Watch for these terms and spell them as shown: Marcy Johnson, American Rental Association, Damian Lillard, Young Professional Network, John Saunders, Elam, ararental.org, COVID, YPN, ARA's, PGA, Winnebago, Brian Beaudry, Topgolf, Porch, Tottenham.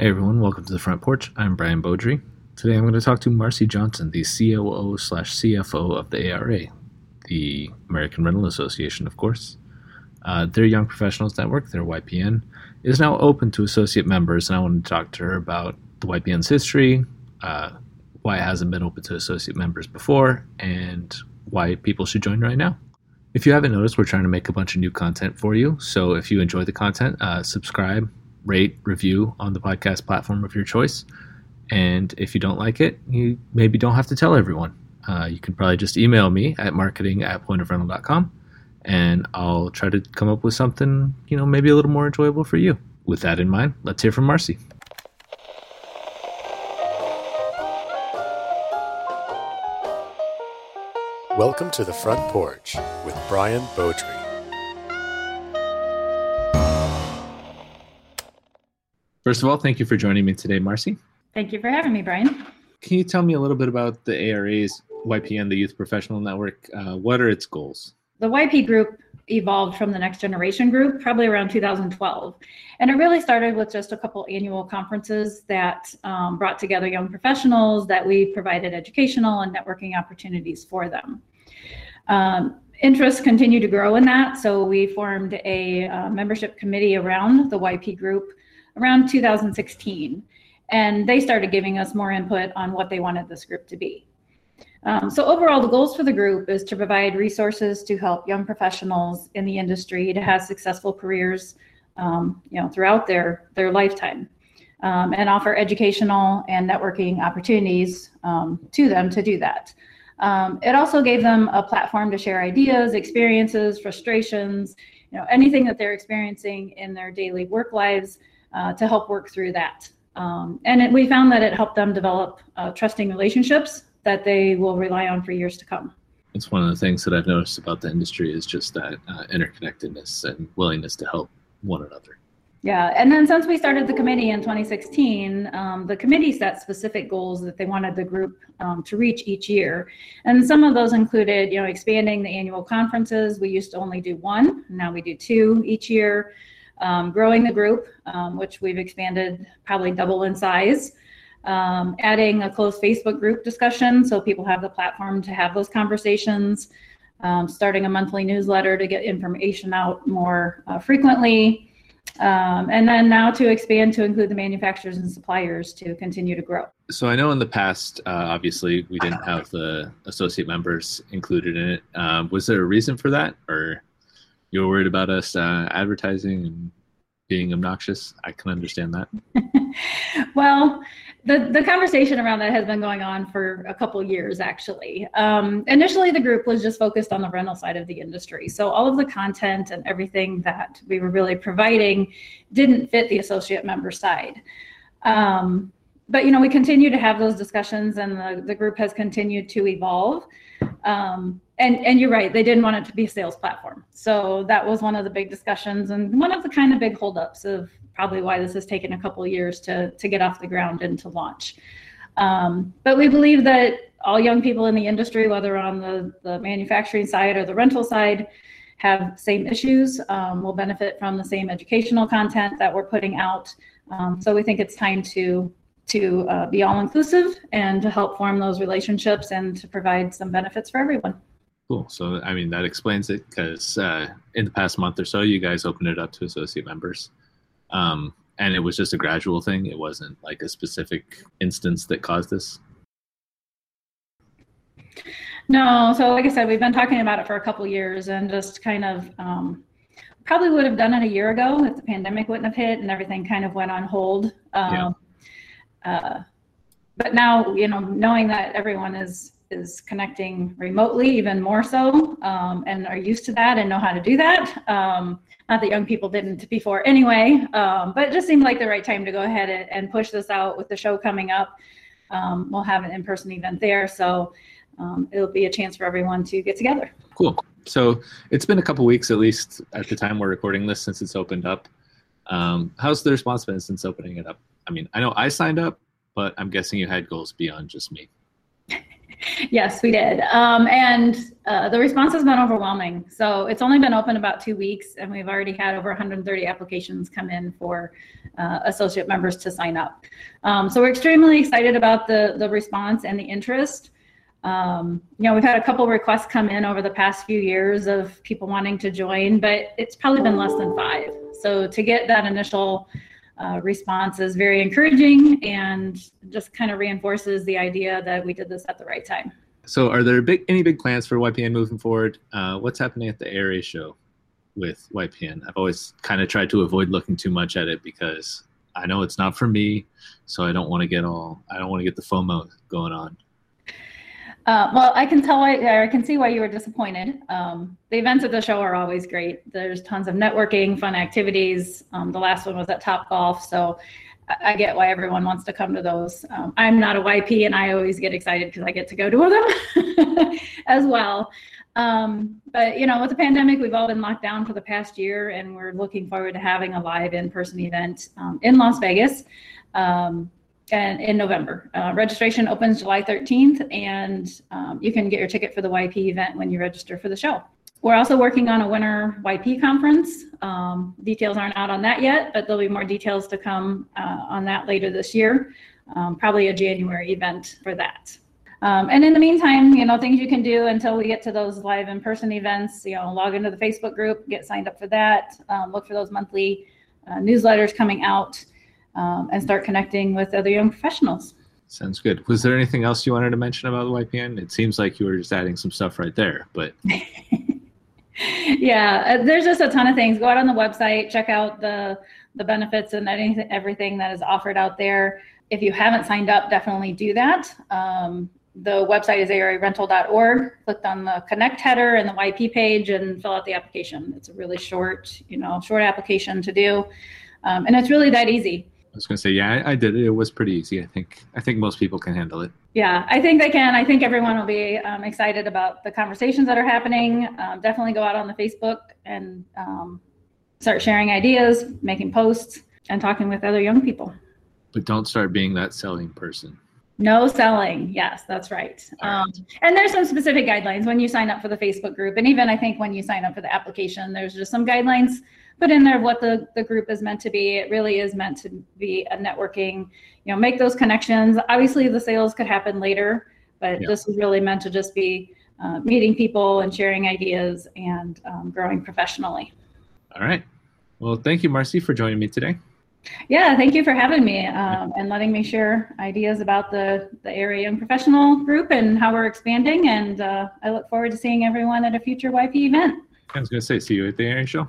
Hey everyone, welcome to the Front Porch. I'm Brian Beaudry. Today I'm going to talk to Marcy Johnson, the COO/CFO of the ARA, the American Rental Association, of course. Their Young Professionals Network, their YPN, is now open to associate members, and I wanted to talk to her about the YPN's history, why it hasn't been open to associate members before, and why people should join right now. If you haven't noticed, we're trying to make a bunch of new content for you, so if you enjoy the content, subscribe, rate, review on the podcast platform of your choice, and if you don't like it, you maybe don't have to tell everyone. You can probably just email me at marketing@pointofrental.com, and I'll try to come up with something, maybe a little more enjoyable for you. With that in mind, let's hear from Marcy. Welcome to the Front Porch with Brian Beaudry. First of all, thank you for joining me today, Marcy. Thank you for having me, Brian. Can you tell me a little bit about the ARA's YPN, the Youth Professional Network? What are its goals? The YP group evolved from the Next Generation group probably around 2012. And it really started with just a couple annual conferences that brought together young professionals that we provided educational and networking opportunities for them. Interest continued to grow in that, so we formed a membership committee around the YP group around 2016. And they started giving us more input on what they wanted this group to be. So overall, the goals for the group is to provide resources to help young professionals in the industry to have successful careers, throughout their lifetime, and offer educational and networking opportunities to them to do that. It also gave them a platform to share ideas, experiences, frustrations, anything that they're experiencing in their daily work lives to help work through that. We found that it helped them develop trusting relationships that they will rely on for years to come. It's one of the things that I've noticed about the industry is just that interconnectedness and willingness to help one another. Yeah, and then since we started the committee in 2016, the committee set specific goals that they wanted the group to reach each year. And some of those included, expanding the annual conferences. We used to only do one, now we do two each year. Growing the group, which we've expanded probably double in size. Adding a closed Facebook group discussion so people have the platform to have those conversations, starting a monthly newsletter to get information out more frequently, and then now to expand to include the manufacturers and suppliers to continue to grow. So I know in the past, obviously, we didn't have the associate members included in it. Was there a reason for that, or you were worried about us advertising and being obnoxious? I can understand that. Well, the conversation around that has been going on for a couple years, actually. Initially, the group was just focused on the rental side of the industry. So all of the content and everything that we were really providing didn't fit the associate member side. But we continue to have those discussions, and the group has continued to evolve. And you're right, they didn't want it to be a sales platform. So that was one of the big discussions and one of the kind of big holdups of probably why this has taken a couple of years to get off the ground and to launch. But we believe that all young people in the industry, whether on the manufacturing side or the rental side, have same issues, will benefit from the same educational content that we're putting out. So we think it's time to be all-inclusive and to help form those relationships and to provide some benefits for everyone. Cool. So, that explains it, because in the past month or so, you guys opened it up to associate members. And it was just a gradual thing. It wasn't like a specific instance that caused this. No. So, like I said, we've been talking about it for a couple years and just kind of probably would have done it a year ago if the pandemic wouldn't have hit and everything kind of went on hold. But now, knowing that everyone is connecting remotely even more so, and are used to that and know how to do that. Not that young people didn't before anyway, but it just seemed like the right time to go ahead and push this out with the show coming up. We'll have an in-person event there, so it'll be a chance for everyone to get together. Cool. So it's been a couple weeks, at least at the time we're recording this, since it's opened up. How's the response been since opening it up? I know I signed up, but I'm guessing you had goals beyond just me. Yes, we did. The response has been overwhelming. So it's only been open about 2 weeks, and we've already had over 130 applications come in for associate members to sign up. So we're extremely excited about the response and the interest. We've had a couple requests come in over the past few years of people wanting to join, but it's probably been less than 5. So to get that initial response is very encouraging and just kind of reinforces the idea that we did this at the right time. So are there any big plans for YPN moving forward? What's happening at the ARA show with YPN? I've always kind of tried to avoid looking too much at it because I know it's not for me, so I don't want to get the FOMO going on. I can see why you were disappointed. The events at the show are always great. There's tons of networking, fun activities. The last one was at Topgolf, so I get why everyone wants to come to those. I'm not a YP, and I always get excited because I get to go to them as well. With the pandemic, we've all been locked down for the past year, and we're looking forward to having a live in-person event in Las Vegas and in November. Registration opens July 13th, and you can get your ticket for the YP event when you register for the show. We're also working on a winter YP conference. Details aren't out on that yet, but there'll be more details to come on that later this year. Probably a January event for that. And in the meantime, things you can do until we get to those live in-person events, log into the Facebook group, get signed up for that, look for those monthly newsletters coming out, and start connecting with other young professionals. Sounds good. Was there anything else you wanted to mention about the YPN? It seems like you were just adding some stuff right there, but... Yeah, there's just a ton of things. Go out on the website, check out the benefits and everything that is offered out there. If you haven't signed up, definitely do that. The website is ararental.org. Click on the Connect header and the YP page and fill out the application. It's a really short application to do. And it's really that easy. I was going to say, yeah, I did it. It was pretty easy. I think most people can handle it. Yeah, I think they can. I think everyone will be excited about the conversations that are happening. Definitely go out on the Facebook and start sharing ideas, making posts, and talking with other young people. But don't start being that selling person. No selling. Yes, that's right. And there's some specific guidelines when you sign up for the Facebook group. And even I think when you sign up for the application, there's just some guidelines put in there of what the group is meant to be. It really is meant to be a networking, make those connections. Obviously, the sales could happen later, but This is really meant to just be meeting people and sharing ideas and growing professionally. All right. Well, thank you, Marcy, for joining me today. Yeah, thank you for having me and letting me share ideas about the ARA Young Professional Group and how we're expanding. And I look forward to seeing everyone at a future YP event. I was going to say, see you at the ARA show.